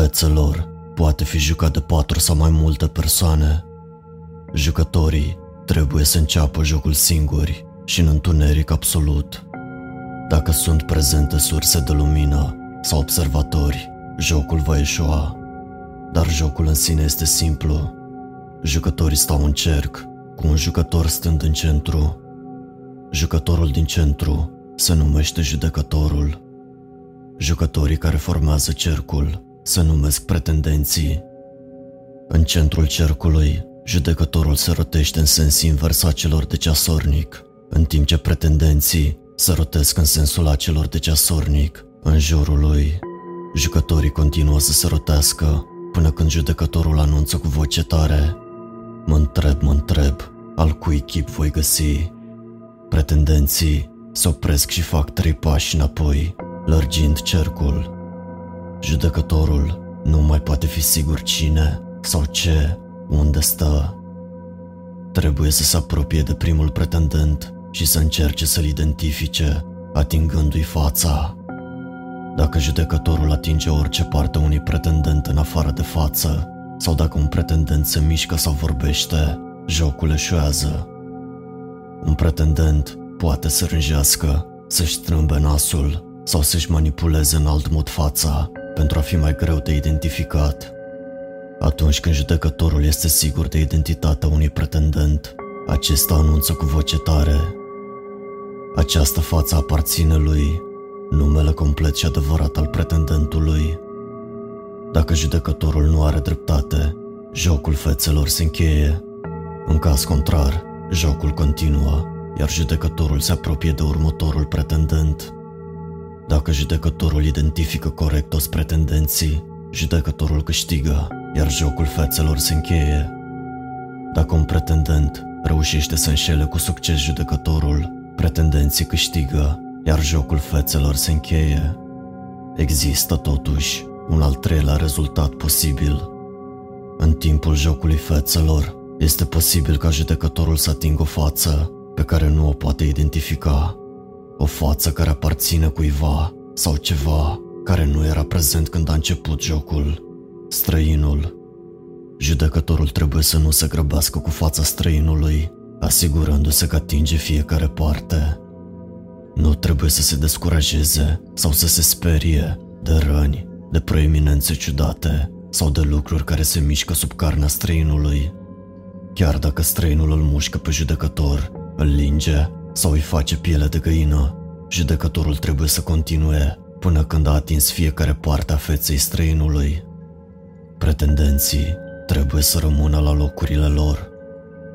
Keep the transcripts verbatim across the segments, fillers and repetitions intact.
fețelor poate fi jucat de patru sau mai multe persoane. Jucătorii trebuie să înceapă jocul singuri și în întuneric absolut. Dacă sunt prezente surse de lumină sau observatori, jocul va eșua. Dar jocul în sine este simplu. Jucătorii stau în cerc, cu un jucător stând în centru. Jucătorul din centru se numește judecătorul. Jucătorii care formează cercul se numesc pretendenții. În centrul cercului, judecătorul se rotește în sens invers a celor de ceasornic, în timp ce pretendenții se rotesc în sensul a celor de ceasornic, în jurul lui. Jucătorii continuă să se rotească până când judecătorul anunță cu voce tare: "Mă întreb, mă întreb, al cui chip voi găsi?" Pretendenții se opresc și fac trei pași înapoi, lărgind cercul. Judecătorul nu mai poate fi sigur cine sau ce, unde stă. Trebuie să se apropie de primul pretendent și să încerce să-l identifice, atingându-i fața. Dacă judecătorul atinge orice parte unui pretendent în afară de față, sau dacă un pretendent se mișcă sau vorbește, jocul eșuează. Un pretendent poate să rânjească, să-și strâmbe nasul sau să-și manipuleze în alt mod fața pentru a fi mai greu de identificat. Atunci când judecătorul este sigur de identitatea unui pretendent, acesta anunță cu voce tare: "Această față aparține lui", numele complet și adevărat al pretendentului. Dacă judecătorul nu are dreptate, jocul fețelor se încheie. În caz contrar, jocul continuă, iar judecătorul se apropie de următorul pretendent. Dacă judecătorul identifică corect toți pretendenții, judecătorul câștigă, iar jocul fețelor se încheie. Dacă un pretendent reușește să înșele cu succes judecătorul, pretendenții câștigă, iar jocul fețelor se încheie. Există totuși un al treilea rezultat posibil. În timpul jocului fețelor, este posibil ca judecătorul să atingă o față pe care nu o poate identifica. O față care aparține cuiva sau ceva care nu era prezent când a început jocul: străinul. Judecătorul trebuie să nu se grăbească cu fața străinului, asigurându-se că atinge fiecare parte. Nu trebuie să se descurajeze sau să se sperie de răni, de proeminențe ciudate sau de lucruri care se mișcă sub carnea străinului. Chiar dacă străinul îl mușcă pe judecător, îl linge sau îi face piele de găină, judecătorul trebuie să continue până când a atins fiecare parte a feței străinului. Pretendenții trebuie să rămână la locurile lor.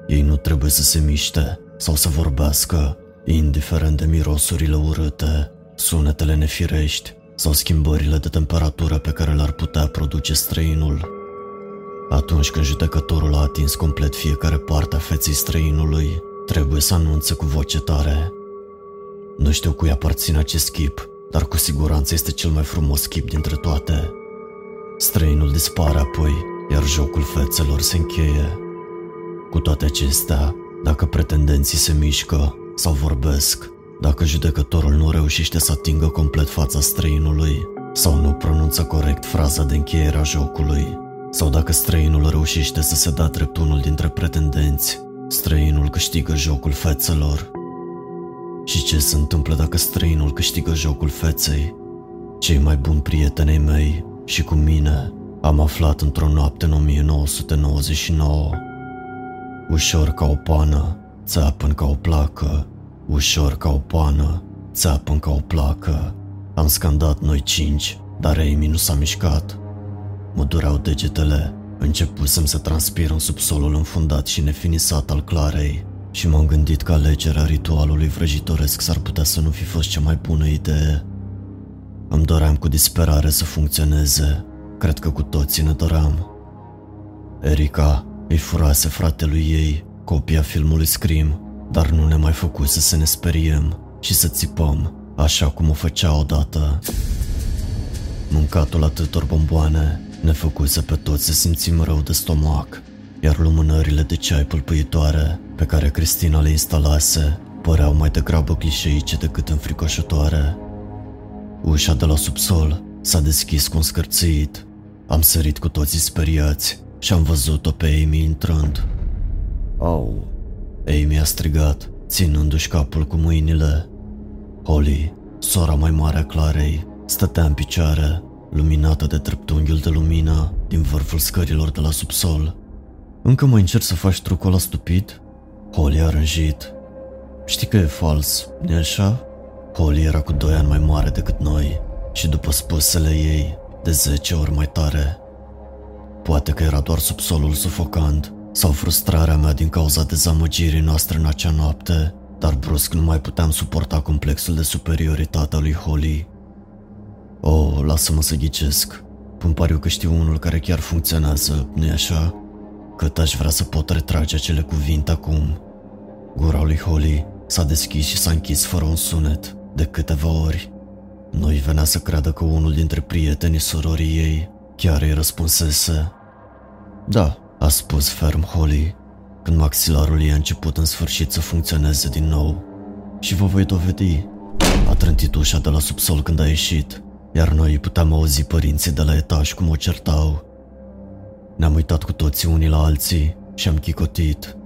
Ei nu trebuie să se miște sau să vorbească, indiferent de mirosurile urâte, sunetele nefirești sau schimbările de temperatură pe care le-ar putea produce străinul. Atunci când judecătorul a atins complet fiecare parte a feței străinului, trebuie să anunțe cu voce tare: "Nu știu cui aparține acest chip, dar cu siguranță este cel mai frumos chip dintre toate." Străinul dispare apoi, iar jocul fețelor se încheie. Cu toate acestea, dacă pretendenții se mișcă sau vorbesc, dacă judecătorul nu reușește să atingă complet fața străinului, sau nu pronunță corect fraza de încheiere a jocului, sau dacă străinul reușește să se dea drept unul dintre pretendenți, străinul câștigă jocul fețelor. Și ce se întâmplă dacă străinul câștigă jocul feței? Cei mai buni prieteni mei și cu mine am aflat într-o noapte în o mie nouă sute nouăzeci și nouă. Ușor ca o pană, țeapăn ca o placă, ușor ca o pană, țeapăn ca o placă. Am scandat noi cinci, dar Amy nu s-a mișcat. Mă dureau degetele, începusem să transpir în subsolul înfundat și nefinisat al Clarei și m-am gândit că alegerea ritualului vrăjitoresc s-ar putea să nu fi fost cea mai bună idee. Îmi doream cu disperare să funcționeze, cred că cu toții ne doream. Erika îi furase fratelui ei copia filmului Scream, dar nu ne mai făcuse să ne speriem și să țipăm, așa cum o făcea odată. Mâncatul atâtor bomboane ne făcuse pe toți să simțim rău de stomac, iar lumânările de ceai pâlpâitoare pe care Cristina le instalase păreau mai degrabă clișeice decât înfricoșătoare. Ușa de la subsol s-a deschis cu un scârțâit. Am sărit cu toții speriați și am văzut-o pe Amy intrând. Au! Amy a strigat, ținându-și capul cu mâinile. Holly, sora mai mare a Clarei, stătea în picioare, luminată de dreptunghiul de lumină din vârful scărilor de la subsol. Încă mai încerci să faci trucul ăla stupid? Holly a rânjit. Știi că e fals, nu-i așa? Holly era cu doi ani mai mare decât noi și după spusele ei, de zece ori mai tare. Poate că era doar subsolul sufocant sau frustrarea mea din cauza dezamăgirii noastre în acea noapte, dar brusc nu mai puteam suporta complexul de superioritate al lui Holly. Oh, lasă-mă să ghicesc. Îmi pare eu că știu unul care chiar funcționează, nu-i așa? Cât aș vrea să pot retrage acele cuvinte acum. Gura lui Holly s-a deschis și s-a închis fără un sunet, de câteva ori. Nu-i venea să creadă că unul dintre prietenii sororii ei chiar îi răspunsese. Da, a spus ferm Holly, când maxilarul ei a început în sfârșit să funcționeze din nou. Și vă voi dovedi. A trântit ușa de la subsol când a ieșit, iar noi puteam auzi părinții de la etaj cum o certau. Ne-am uitat cu toții unii la alții și am chicotit.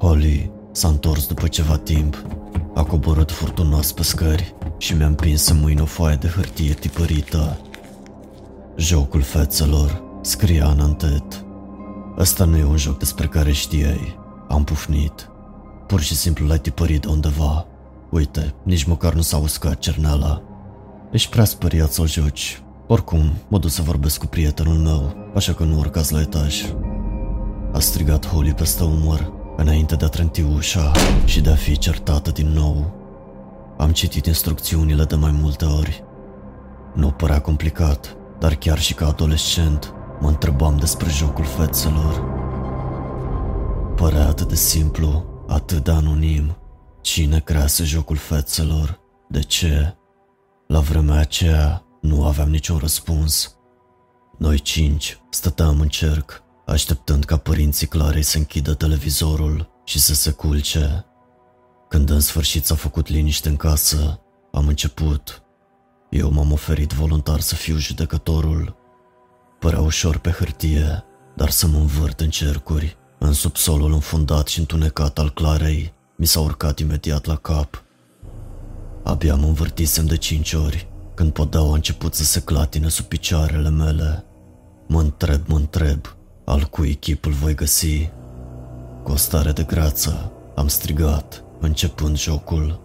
Holly s-a întors după ceva timp, a coborât furtunos pe scări și mi-a împins în mâini o foaie de hârtie tipărită. Jocul fețelor, scria în antet. Ăsta nu e un joc despre care știai, am pufnit. Pur și simplu l-ai tipărit de undeva. Uite, nici măcar nu s-a uscat cerneala. Ești prea speriat să-l joci. Oricum, mă duc să vorbesc cu prietenul meu, așa că nu urcați la etaj. A strigat Holly peste umăr, înainte de a trânti ușa și de a fi certată din nou. Am citit instrucțiunile de mai multe ori. Nu părea complicat, dar chiar și ca adolescent mă întrebam despre jocul fețelor. Părea atât de simplu, atât de anonim. Cine crease jocul fețelor? De ce? La vremea aceea nu aveam niciun răspuns. Noi cinci stăteam în cerc, așteptând ca părinții Clarei să închidă televizorul și să se culce. Când în sfârșit s-a făcut liniște în casă, am început. Eu m-am oferit voluntar să fiu judecătorul. Părea ușor pe hârtie, dar să mă învârt în cercuri, în subsolul înfundat și întunecat al Clarei, mi s-a urcat imediat la cap. Abia mă învârtisem de cinci ori, când podeaua a început să se clatine sub picioarele mele. Mă întreb, mă întreb, al cui chipul voi găsi? Cu o stare de grață, am strigat, începând jocul.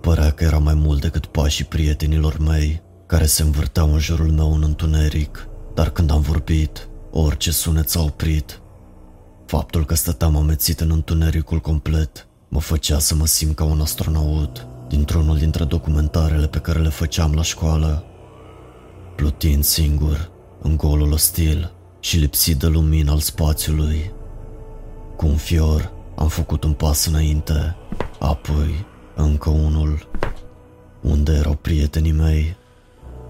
Părea că era mai mult decât pașii prietenilor mei, care se învârteau în jurul meu în întuneric, dar când am vorbit, orice sunet s-a oprit. Faptul că stăteam amețit în întunericul complet mă făcea să mă simt ca un astronaut dintr-unul dintre documentarele pe care le făceam la școală. Plutind singur, în golul ostil și lipsit de lumină al spațiului. Cu un fior am făcut un pas înainte, apoi încă unul. Unde erau prietenii mei?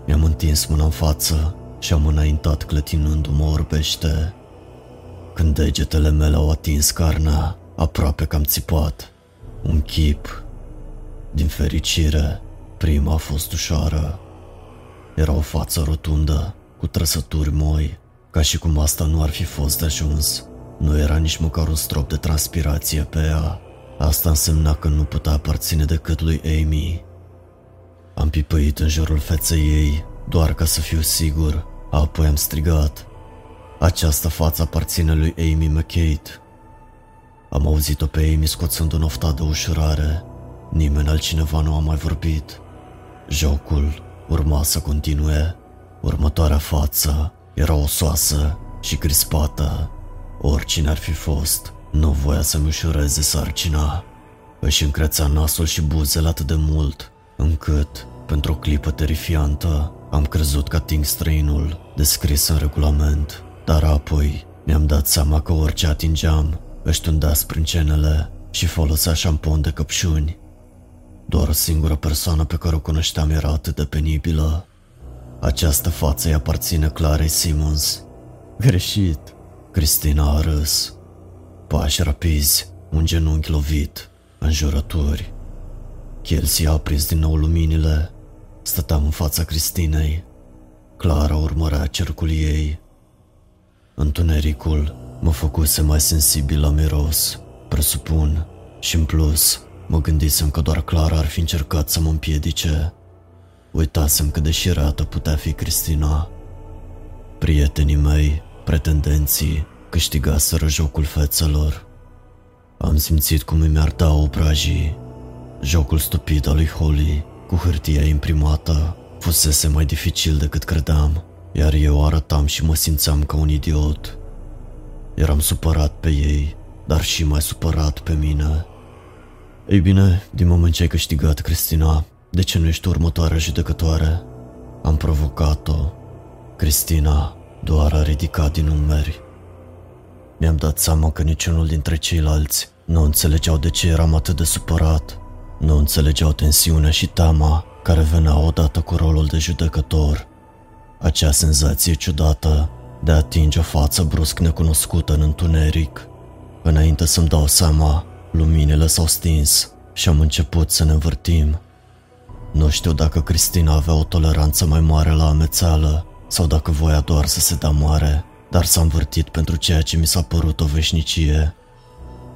Mi-am întins mâna în față și am înaintat clătinându-mă orbește. Când degetele mele au atins carnea, aproape că am țipat. Un chip. Din fericire, prima a fost ușoară. Era o față rotundă, cu trăsături moi, ca și cum asta nu ar fi fost de ajuns. Nu era nici măcar un strop de transpirație pe ea. Asta însemna că nu putea aparține decât lui Amy. Am pipăit în jurul feței ei, doar ca să fiu sigur, apoi am strigat. Această față aparține lui Amy McKeith. Am auzit-o pe Amy scoțând un oftat de ușurare. Nimeni altcineva nu a mai vorbit. Jocul urma să continue. Următoarea față era osoasă și crispată. Oricine ar fi fost, nu voia să-mi ușureze sarcina. Își încrețea nasul și buzele atât de mult, încât, pentru o clipă terifiantă, am crezut că ating străinul descris în regulament. Dar apoi mi-am dat seama că orice atingeam își tundea sprâncenele și folosea șampon de căpșuni. Doar o singură persoană pe care o cunoșteam era atât de penibilă. Această față îi aparține Clara Simons. Greșit, Cristina a râs. Pași rapizi, un genunchi lovit, înjurături. Chelsea a aprins din nou luminile. Stăteam în fața Cristinei. Clara urmărea cercul ei. Întunericul mă făcuse mai sensibil la miros, presupun, și în plus mă gândisem că doar Clara ar fi încercat să mă împiedice. Uitasem că deși reată putea fi Cristina. Prietenii mei, pretendenții, câștigaseră jocul fețelor. Am simțit cum îmi ardeau obrajii. Jocul stupid al lui Holly, cu hârtia imprimată, fusese mai dificil decât credeam, iar eu arătam și mă simțeam ca un idiot. Eram supărat pe ei, dar și mai supărat pe mine. Ei bine, din moment ce ai câștigat, Cristina, de ce nu ești următoarea judecătoare? Am provocat-o. Cristina doar a ridicat din umeri. Mi-am dat seama că niciunul dintre ceilalți nu înțelegeau de ce eram atât de supărat. Nu înțelegeau tensiunea și teama care venea odată cu rolul de judecător. Acea senzație ciudată de a atinge o față brusc necunoscută în întuneric. Înainte să-mi dau seama, luminile s-au stins și am început să ne învârtim. Nu știu dacă Cristina avea o toleranță mai mare la amețeală sau dacă voia doar să se dea mare, dar s-a învârtit pentru ceea ce mi s-a părut o veșnicie.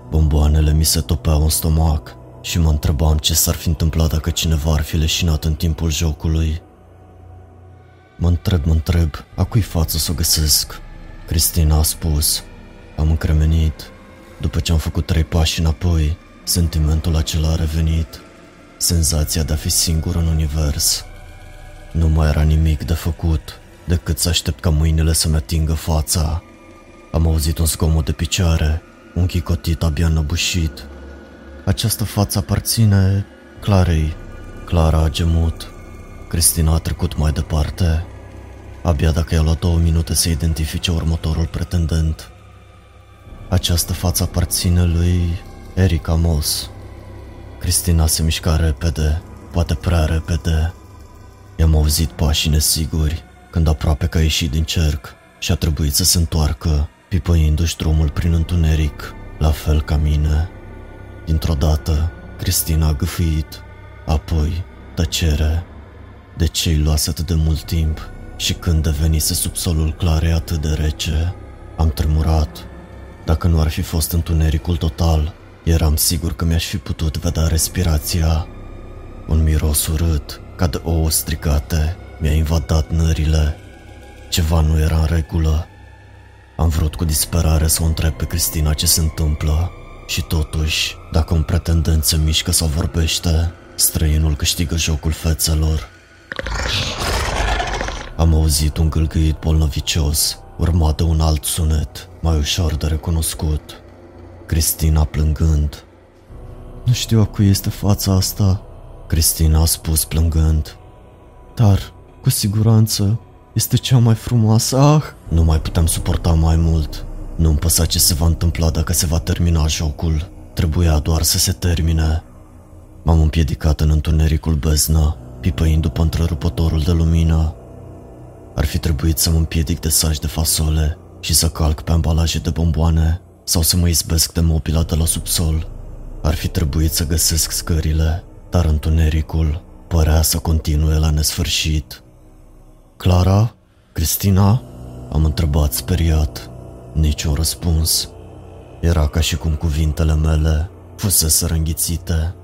Bomboanele mi se topeau în stomac și mă întrebam ce s-ar fi întâmplat dacă cineva ar fi leșinat în timpul jocului. Mă întreb, mă întreb, a cui față s-o găsesc? Cristina a spus. Am încremenit. După ce am făcut trei pași înapoi, sentimentul acela a revenit. Senzația de a fi singur în univers. Nu mai era nimic de făcut decât să aștept ca mâinile să-mi atingă fața. Am auzit un zgomot de picioare, un chicotit abia înăbușit. Această față aparține Clarei. Clara a gemut. Cristina a trecut mai departe. Abia dacă i-a luat două minute să identifice următorul pretendent. Această față aparține lui Erika Moss. Cristina se mișca repede, poate prea repede. I-am auzit pașii nesiguri când aproape că a ieșit din cerc și a trebuit să se întoarcă, pipăindu-și drumul prin întuneric, la fel ca mine. Dintr-o dată, Cristina a gâfâit, apoi tăcere. De ce îi luase atât de mult timp și când devenise subsolul Clarei atât de rece? Am tremurat. Dacă nu ar fi fost întunericul total, eram sigur că mi-aș fi putut vedea respirația. Un miros urât, ca de ouă stricate, mi-a invadat nările. Ceva nu era în regulă. Am vrut cu disperare să o întreb pe Cristina ce se întâmplă. Și totuși, dacă un pretendent se mișcă sau vorbește, străinul câștigă jocul fețelor. Am auzit un gâlgâit bolnăvicios, urmat de un alt sunet, mai ușor de recunoscut. Cristina plângând. Nu știu a cui este fața asta, Cristina a spus plângând. Dar, cu siguranță, este cea mai frumoasă. Ah! Nu mai putem suporta mai mult. Nu-mi păsa ce se va întâmpla dacă se va termina jocul. Trebuia doar să se termine. M-am împiedicat în întunericul beznă, pipăind după întrerupătorul de lumină. Ar fi trebuit să mă împiedic de saci de fasole și să calc pe ambalaje de bomboane sau să mă izbesc de mobila de la subsol. Ar fi trebuit să găsesc scările, dar întunericul părea să continue la nesfârșit. Clara? Cristina? Am întrebat speriat. Niciun răspuns. Era ca și cum cuvintele mele fuseseră înghițite.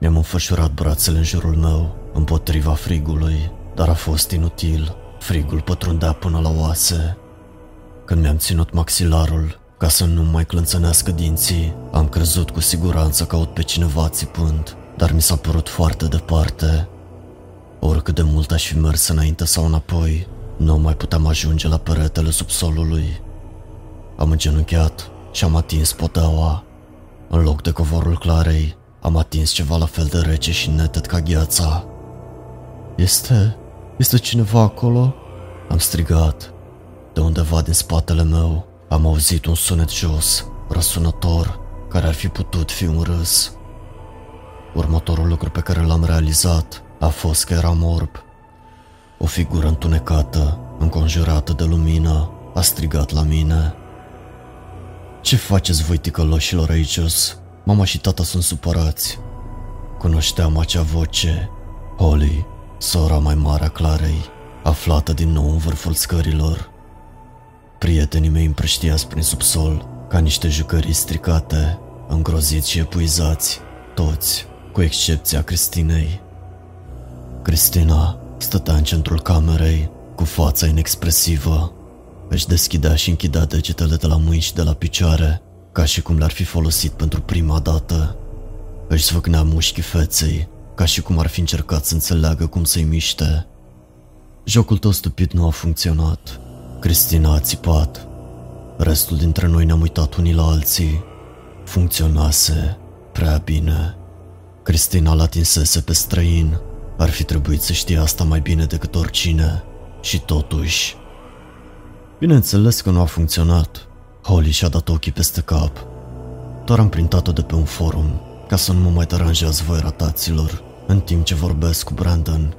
Mi-am înfășurat brațele în jurul meu, împotriva frigului, dar a fost inutil. Frigul pătrundea până la oase. Când mi-am ținut maxilarul, ca să nu mai clănțănească dinții, am crezut cu siguranță că aud pe cineva țipând, dar mi s-a părut foarte departe. Oricât de mult aș fi mers înainte sau înapoi, nu mai puteam ajunge la peretele subsolului. Am îngenunchiat și am atins podeaua. În loc de covorul Clarei, am atins ceva la fel de rece și neted ca gheața. Este... este cineva acolo?" am strigat. De undeva din spatele meu am auzit un sunet jos, răsunător, care ar fi putut fi un râs. Următorul lucru pe care l-am realizat a fost că eram orb. O figură întunecată, înconjurată de lumină, a strigat la mine. Ce faceți voi, ticăloșilor, aici jos? Mama și tata sunt supărați." Cunoșteam acea voce. Holly, sora mai mare a Clarei, aflată din nou în vârful scărilor. Prietenii mei împrăștiați prin subsol ca niște jucării stricate, îngroziți și epuizați, toți, cu excepția Cristinei. Cristina stătea în centrul camerei, cu fața inexpresivă. Își deschidea și închidea degetele de la mâini și de la picioare, ca și cum le-ar fi folosit pentru prima dată. Își zvâcnea mușchii feței, ca și cum ar fi încercat să înțeleagă cum să-i miște. Jocul tău stupid nu a funcționat. Cristina a țipat. Restul dintre noi ne-am uitat unii la alții. Funcționase prea bine. Cristina l-atinsese pe străin. Ar fi trebuit să știe asta mai bine decât oricine. Și totuși... Bineînțeles că nu a funcționat. Holly și-a dat ochii peste cap. Doar am printat-o de pe un forum, ca să nu mă mai deranjează voi rataților, în timp ce vorbesc cu Brandon.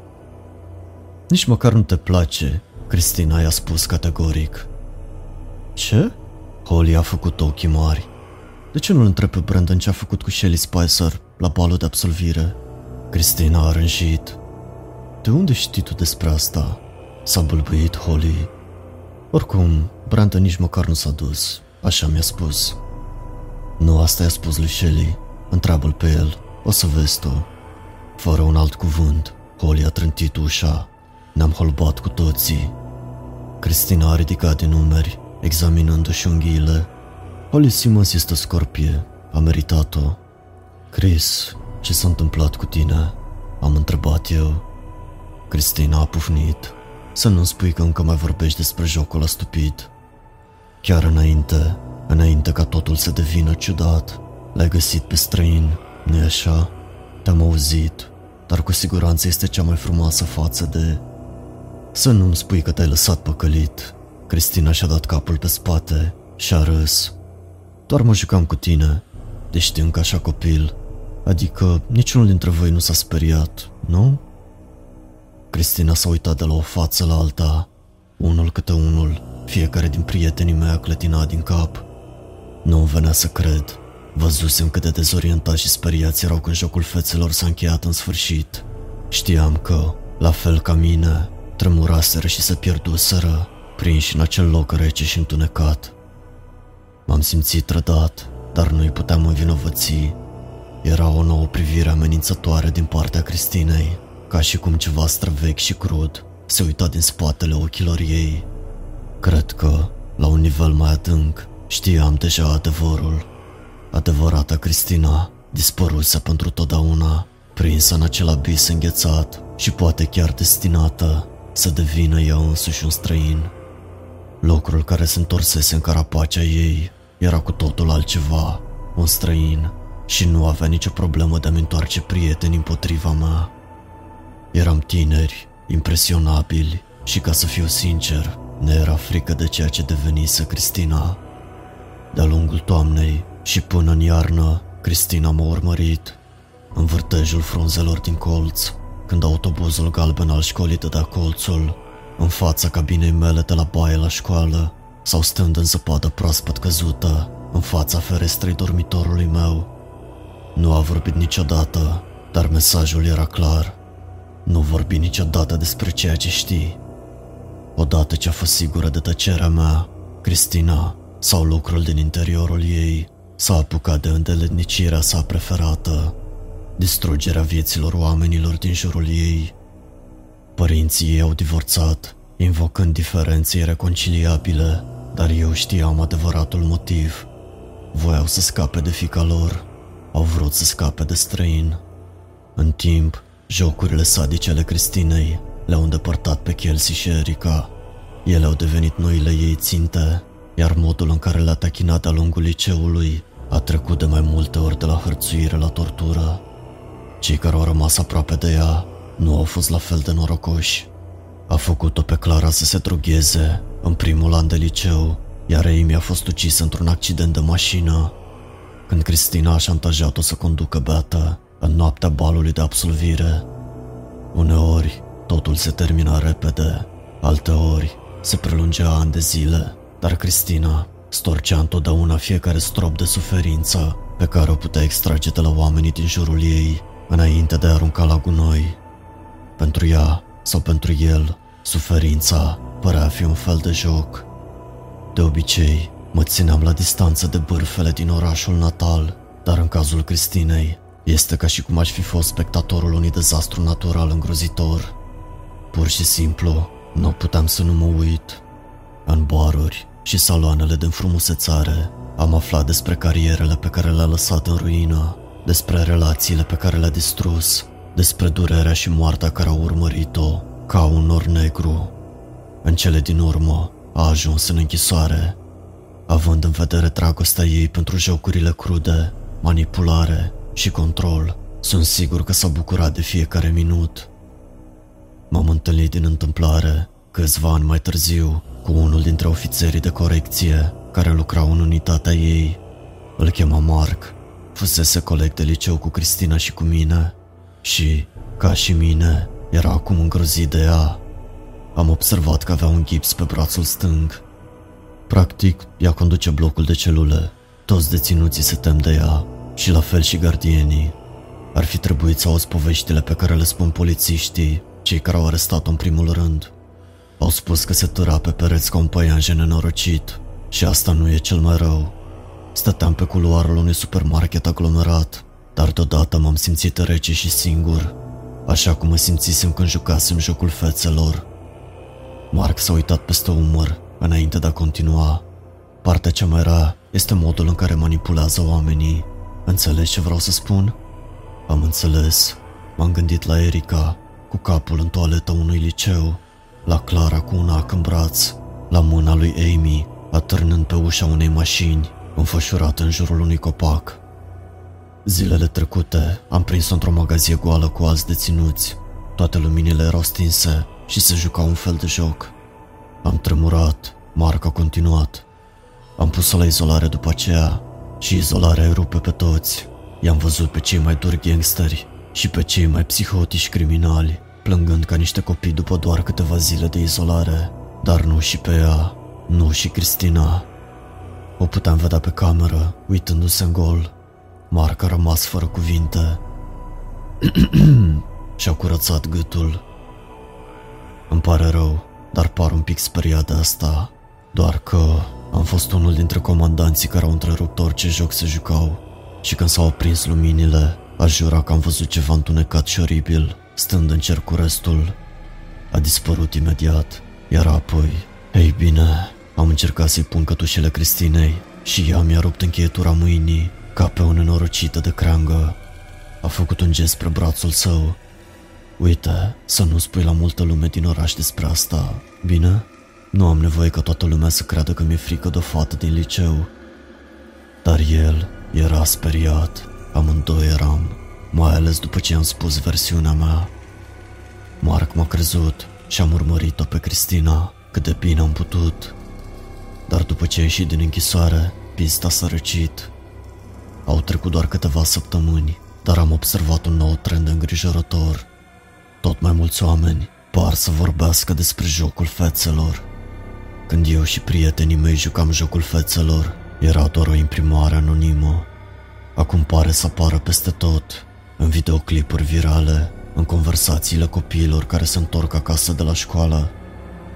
Nici măcar nu te place, Cristina i-a spus categoric. Ce? Holly a făcut ochii mari. De ce nu-l întreb pe Brandon ce a făcut cu Shelly Spicer la balul de absolvire? Cristina a rânjit. De unde știi tu despre asta? S-a bâlbâit Holly. Oricum, Brandon nici măcar nu s-a dus, așa mi-a spus. Nu, asta i-a spus lui Shelly. Întreabă-l pe el, o să vezi tu. Fără un alt cuvânt, Holly a trântit ușa. Ne-am holbat cu toții. Cristina a ridicat din umeri, examinându-și unghiile. Holly Simons este o scorpie, a meritat-o. Chris, ce s-a întâmplat cu tine? Am întrebat eu. Cristina a pufnit. Să nu-mi spui că încă mai vorbești despre jocul ăla stupid. Chiar înainte, înainte ca totul să devină ciudat, l-ai găsit pe străin, nu-i așa? Te-am auzit, dar cu siguranță este cea mai frumoasă față de... Să nu-mi spui că te-ai lăsat păcălit. Cristina și-a dat capul pe spate și a râs. Doar mă jucam cu tine, deși încă așa copil. Adică niciunul dintre voi nu s-a speriat, nu? Cristina s-a uitat de la o față la alta, unul câte unul, fiecare din prietenii mei a clătinat din cap. Nu-mi venea să cred. Văzusem cât de dezorientați și speriați erau când jocul fețelor s-a încheiat în sfârșit. Știam că, la fel ca mine, tremuraseră și se pierduseră, prinși în acel loc rece și întunecat. M-am simțit trădat, dar nu-i puteam învinovăți. Era o nouă privire amenințătoare din partea Cristinei, ca și cum ceva străvechi și crud se uita din spatele ochilor ei. Cred că, la un nivel mai adânc, știam deja adevărul. Adevărata Cristina dispăruse pentru totdeauna, prinsă în acel abis înghețat și poate chiar destinată să devină ea însuși un străin. Locul care se întorsese în carapacea ei era cu totul altceva, un străin, și nu avea nicio problemă de a-mi întoarce prieteni împotriva mea. Eram tineri, impresionabili și, ca să fiu sincer, ne era frică de ceea ce devenise Cristina. De-a lungul toamnei și până în iarnă, Cristina m-a urmărit. În vârtejul frunzelor din colț, când autobuzul galben al școlii dădea colțul, în fața cabinei mele de la baie la școală, sau stând în zăpadă proaspăt căzută, în fața ferestrei dormitorului meu. Nu a vorbit niciodată, dar mesajul era clar. Nu vorbi niciodată despre ceea ce știi. Odată ce a fost sigură de tăcerea mea, Cristina, sau lucrul din interiorul ei, s-a apucat de îndeletnicirea sa preferată, distrugerea vieților oamenilor din jurul ei. Părinții ei au divorțat, invocând diferențe ireconciliabile, dar eu știam adevăratul motiv. Voiau să scape de fiica lor, au vrut să scape de străin. În timp, jocurile sadice ale Cristinei le-au îndepărtat pe Chelsea și Erika. Ele au devenit noile ei ținte, iar modul în care le-a tachinat de-a lungul liceului a trecut de mai multe ori de la hărțuire la tortură. Cei care au rămas aproape de ea nu au fost la fel de norocoși. A făcut-o pe Clara să se drogheze în primul an de liceu, iar Amy a fost ucisă într-un accident de mașină. Când Cristina a șantajat-o să conducă beată în noaptea balului de absolvire. Uneori totul se termina repede, alteori se prelungea ani de zile. Dar Cristina storcea întotdeauna fiecare strop de suferință pe care o putea extrage de la oamenii din jurul ei înainte de a arunca la gunoi. Pentru ea sau pentru el, Suferința părea a fi un fel de joc. De obicei, mă țineam la distanță de bârfele din orașul natal, dar în cazul Cristinei, este ca și cum aș fi fost spectatorul unui dezastru natural îngrozitor. Pur și simplu, nu puteam să nu mă uit. În baruri și saloanele de înfrumusețare, am aflat despre carierele pe care le-a lăsat în ruină, despre relațiile pe care le-a distrus, despre durerea și moartea care au urmărit-o ca un nor negru. În cele din urmă, a ajuns în închisoare, având în vedere dragostea ei pentru jocurile crude, manipulare și control. Sunt sigur că s-a bucurat de fiecare minut. M-am întâlnit din întâmplare, câțiva ani mai târziu, cu unul dintre ofițerii de corecție care lucrau în unitatea ei. Îl chema Mark, fusese coleg de liceu cu Cristina și cu mine și, ca și mine, era acum îngrozit de ea. Am observat că avea un gips pe brațul stâng. Practic, ea conduce blocul de celule, toți deținuții se tem de ea și la fel și gardienii. Ar fi trebuit să auzi poveștile pe care le spun polițiștii, cei care au arestat-o în primul rând. Au spus că se târa pe pereți ca un păianjen nenorocit și asta nu e cel mai rău. Stăteam pe culoarul unui supermarket aglomerat, dar deodată m-am simțit rece și singur, așa cum mă simțisem când jucasem jocul fețelor. Mark s-a uitat peste umăr înainte de a continua. Partea cea mai rea este modul în care manipulează oamenii. Înțelegi ce vreau să spun? Am înțeles. M-am gândit la Erika, cu capul în toaleta unui liceu, la Clara cu un ac în braț, la mâna lui Amy, atârnând pe ușa unei mașini, înfășurată în jurul unui copac. Zilele trecute am prins-o într-o magazie goală cu alți deținuți. Toate luminile erau stinse și se juca un fel de joc. Am tremurat, Marc a continuat. Am pus-o la izolare după aceea și izolarea îi rupe pe toți. I-am văzut pe cei mai duri gangsteri și pe cei mai psihotici criminali, plângând ca niște copii după doar câteva zile de izolare, dar nu și pe ea, nu și Cristina. O puteam vedea pe cameră, uitându-se în gol. Marc a rămas fără cuvinte și-a curățat gâtul. Îmi pare rău, dar par un pic speriat de asta, doar că am fost unul dintre comandanții care au întrerupt orice joc se jucau și când s-au aprins luminile, aș jura că am văzut ceva întunecat și oribil, stând în cer cu restul. A dispărut imediat, iar apoi, ei bine, am încercat să-i pun cătușele Cristinei și ea mi-a rupt încheietura mâinii, ca pe o nenorocită de creangă. A făcut un gest spre brațul său. Uite, să nu spui la multă lume din oraș despre asta, bine? Nu am nevoie ca toată lumea să creadă că mi-e frică de o fată din liceu. Dar el era speriat, amândoi eram, mai ales după ce i-am spus versiunea mea. Marc m-a crezut și am urmărit-o pe Cristina cât de bine am putut. Dar după ce a ieșit din închisoare, pista s-a răcit. Au trecut doar câteva săptămâni, dar am observat un nou trend îngrijorător. Tot mai mulți oameni par să vorbească despre jocul fețelor. Când eu și prietenii mei jucam jocul fețelor, era doar o imprimare anonimă. Acum pare să apară peste tot, în videoclipuri virale, în conversațiile copiilor care se întorc acasă de la școală.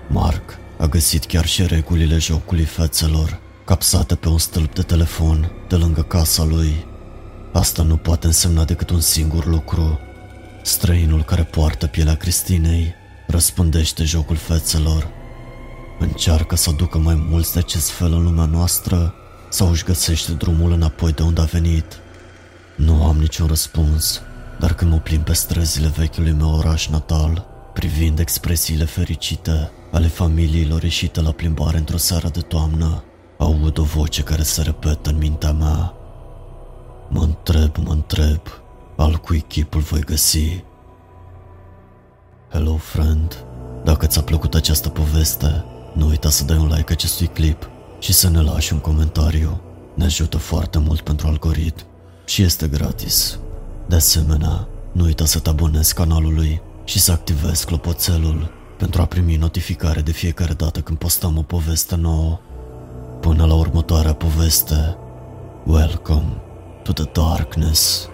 Mark a găsit chiar și regulile jocului fețelor, capsate pe un stâlp de telefon de lângă casa lui. Asta nu poate însemna decât un singur lucru. Străinul care poartă pielea Cristinei răspândește jocul fețelor. Încearcă să aducă mai mulți de acest fel în lumea noastră sau își găsește drumul înapoi de unde a venit? Nu am niciun răspuns, dar când mă plimb pe străzile vechiului meu oraș natal, privind expresiile fericite ale familiilor ieșite la plimbare într-o seară de toamnă, aud o voce care se repetă în mintea mea. Mă întreb, mă întreb, al cui chipul voi găsi? Hello, friend! Dacă ți-a plăcut această poveste, nu uita să dai un like acestui clip și să ne lași un comentariu. Ne ajută foarte mult pentru algoritm și este gratis. De asemenea, nu uita să te abonezi canalului și să activezi clopoțelul pentru a primi notificare de fiecare dată când postăm o poveste nouă. Până la următoarea poveste, welcome to the darkness.